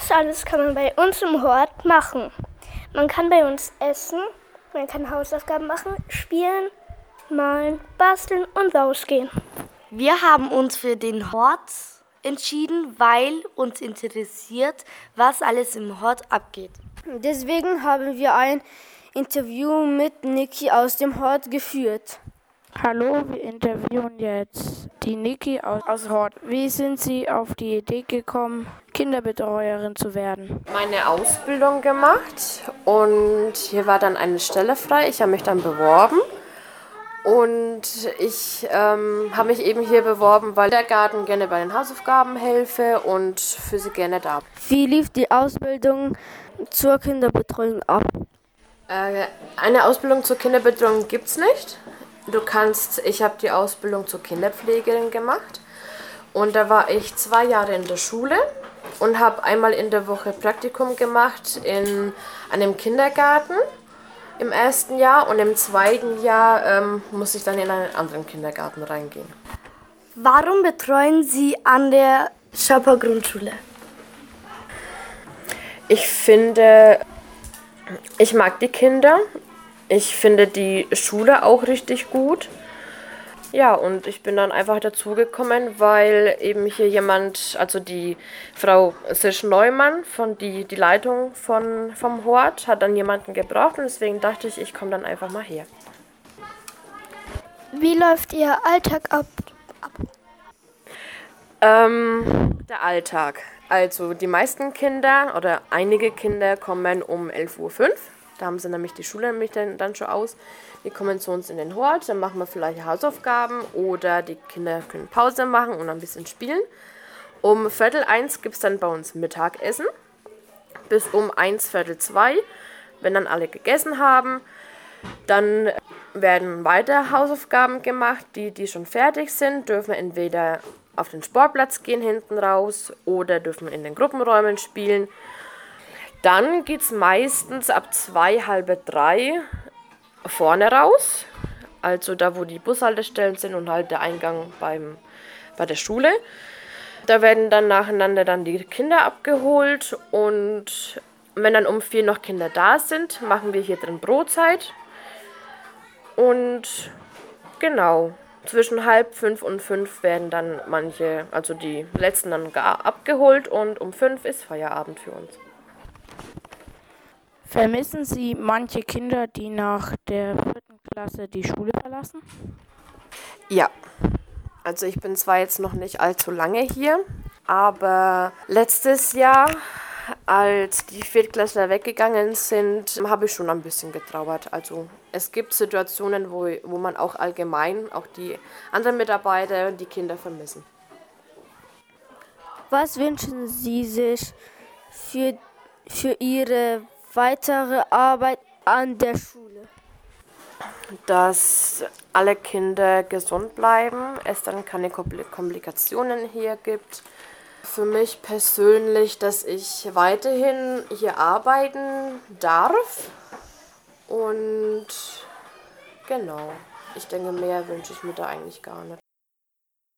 Das alles kann man bei uns im Hort machen. Man kann bei uns essen, man kann Hausaufgaben machen, spielen, malen, basteln und rausgehen. Wir haben uns für den Hort entschieden, weil uns interessiert, was alles im Hort abgeht. Deswegen haben wir ein Interview mit Niki aus dem Hort geführt. Hallo, wir interviewen jetzt die Niki aus Hort. Wie sind Sie auf die Idee gekommen, Kinderbetreuerin zu werden? Meine Ausbildung gemacht und hier war dann eine Stelle frei. Ich habe mich dann beworben und ich habe mich eben hier beworben, weil der Garten gerne bei den Hausaufgaben helfe und für sie gerne da. Wie lief die Ausbildung zur Kinderbetreuung ab? Eine Ausbildung zur Kinderbetreuung gibt es nicht. Ich habe die Ausbildung zur Kinderpflegerin gemacht und da war ich 2 Jahre in der Schule und habe einmal in der Woche Praktikum gemacht in einem Kindergarten im ersten Jahr und im zweiten Jahr muss ich dann in einen anderen Kindergarten reingehen. Warum betreuen Sie an der Jean-Paul-Grundschule? Ich mag die Kinder. Ich finde die Schule auch richtig gut. Ja, und ich bin dann einfach dazugekommen, weil eben hier jemand, also die Frau Sisch-Neumann, die Leitung vom Hort, hat dann jemanden gebraucht und deswegen dachte ich, ich komme dann einfach mal her. Wie läuft Ihr Alltag ab? Der Alltag. Also die meisten Kinder oder einige Kinder kommen um 11.05 Uhr. Da haben sie nämlich die Schule dann schon aus. Die kommen zu uns in den Hort, dann machen wir vielleicht Hausaufgaben oder die Kinder können Pause machen und ein bisschen spielen. Um 12:45 gibt es dann bei uns Mittagessen bis um 1, 1:45, wenn dann alle gegessen haben. Dann werden weiter Hausaufgaben gemacht, die schon fertig sind, dürfen wir entweder auf den Sportplatz gehen hinten raus oder dürfen in den Gruppenräumen spielen. Dann geht es meistens ab 2, 2:30 vorne raus, also da, wo die Bushaltestellen sind und halt der Eingang bei der Schule. Da werden dann nacheinander dann die Kinder abgeholt und wenn dann um 4 noch Kinder da sind, machen wir hier drin Brotzeit. Und genau, zwischen 4:30 und 5 werden dann manche, also die letzten dann abgeholt und um 5 ist Feierabend für uns. Vermissen Sie manche Kinder, die nach der 4. Klasse die Schule verlassen? Ja, also ich bin zwar jetzt noch nicht allzu lange hier, aber letztes Jahr, als die 4. Klassler weggegangen sind, habe ich schon ein bisschen getrauert. Also es gibt Situationen, wo man auch allgemein, auch die anderen Mitarbeiter, die Kinder vermissen. Was wünschen Sie sich für Ihre weitere Arbeit an der Schule? Dass alle Kinder gesund bleiben, es dann keine Komplikationen hier gibt. Für mich persönlich, dass ich weiterhin hier arbeiten darf. Und genau, ich denke, mehr wünsche ich mir da eigentlich gar nicht.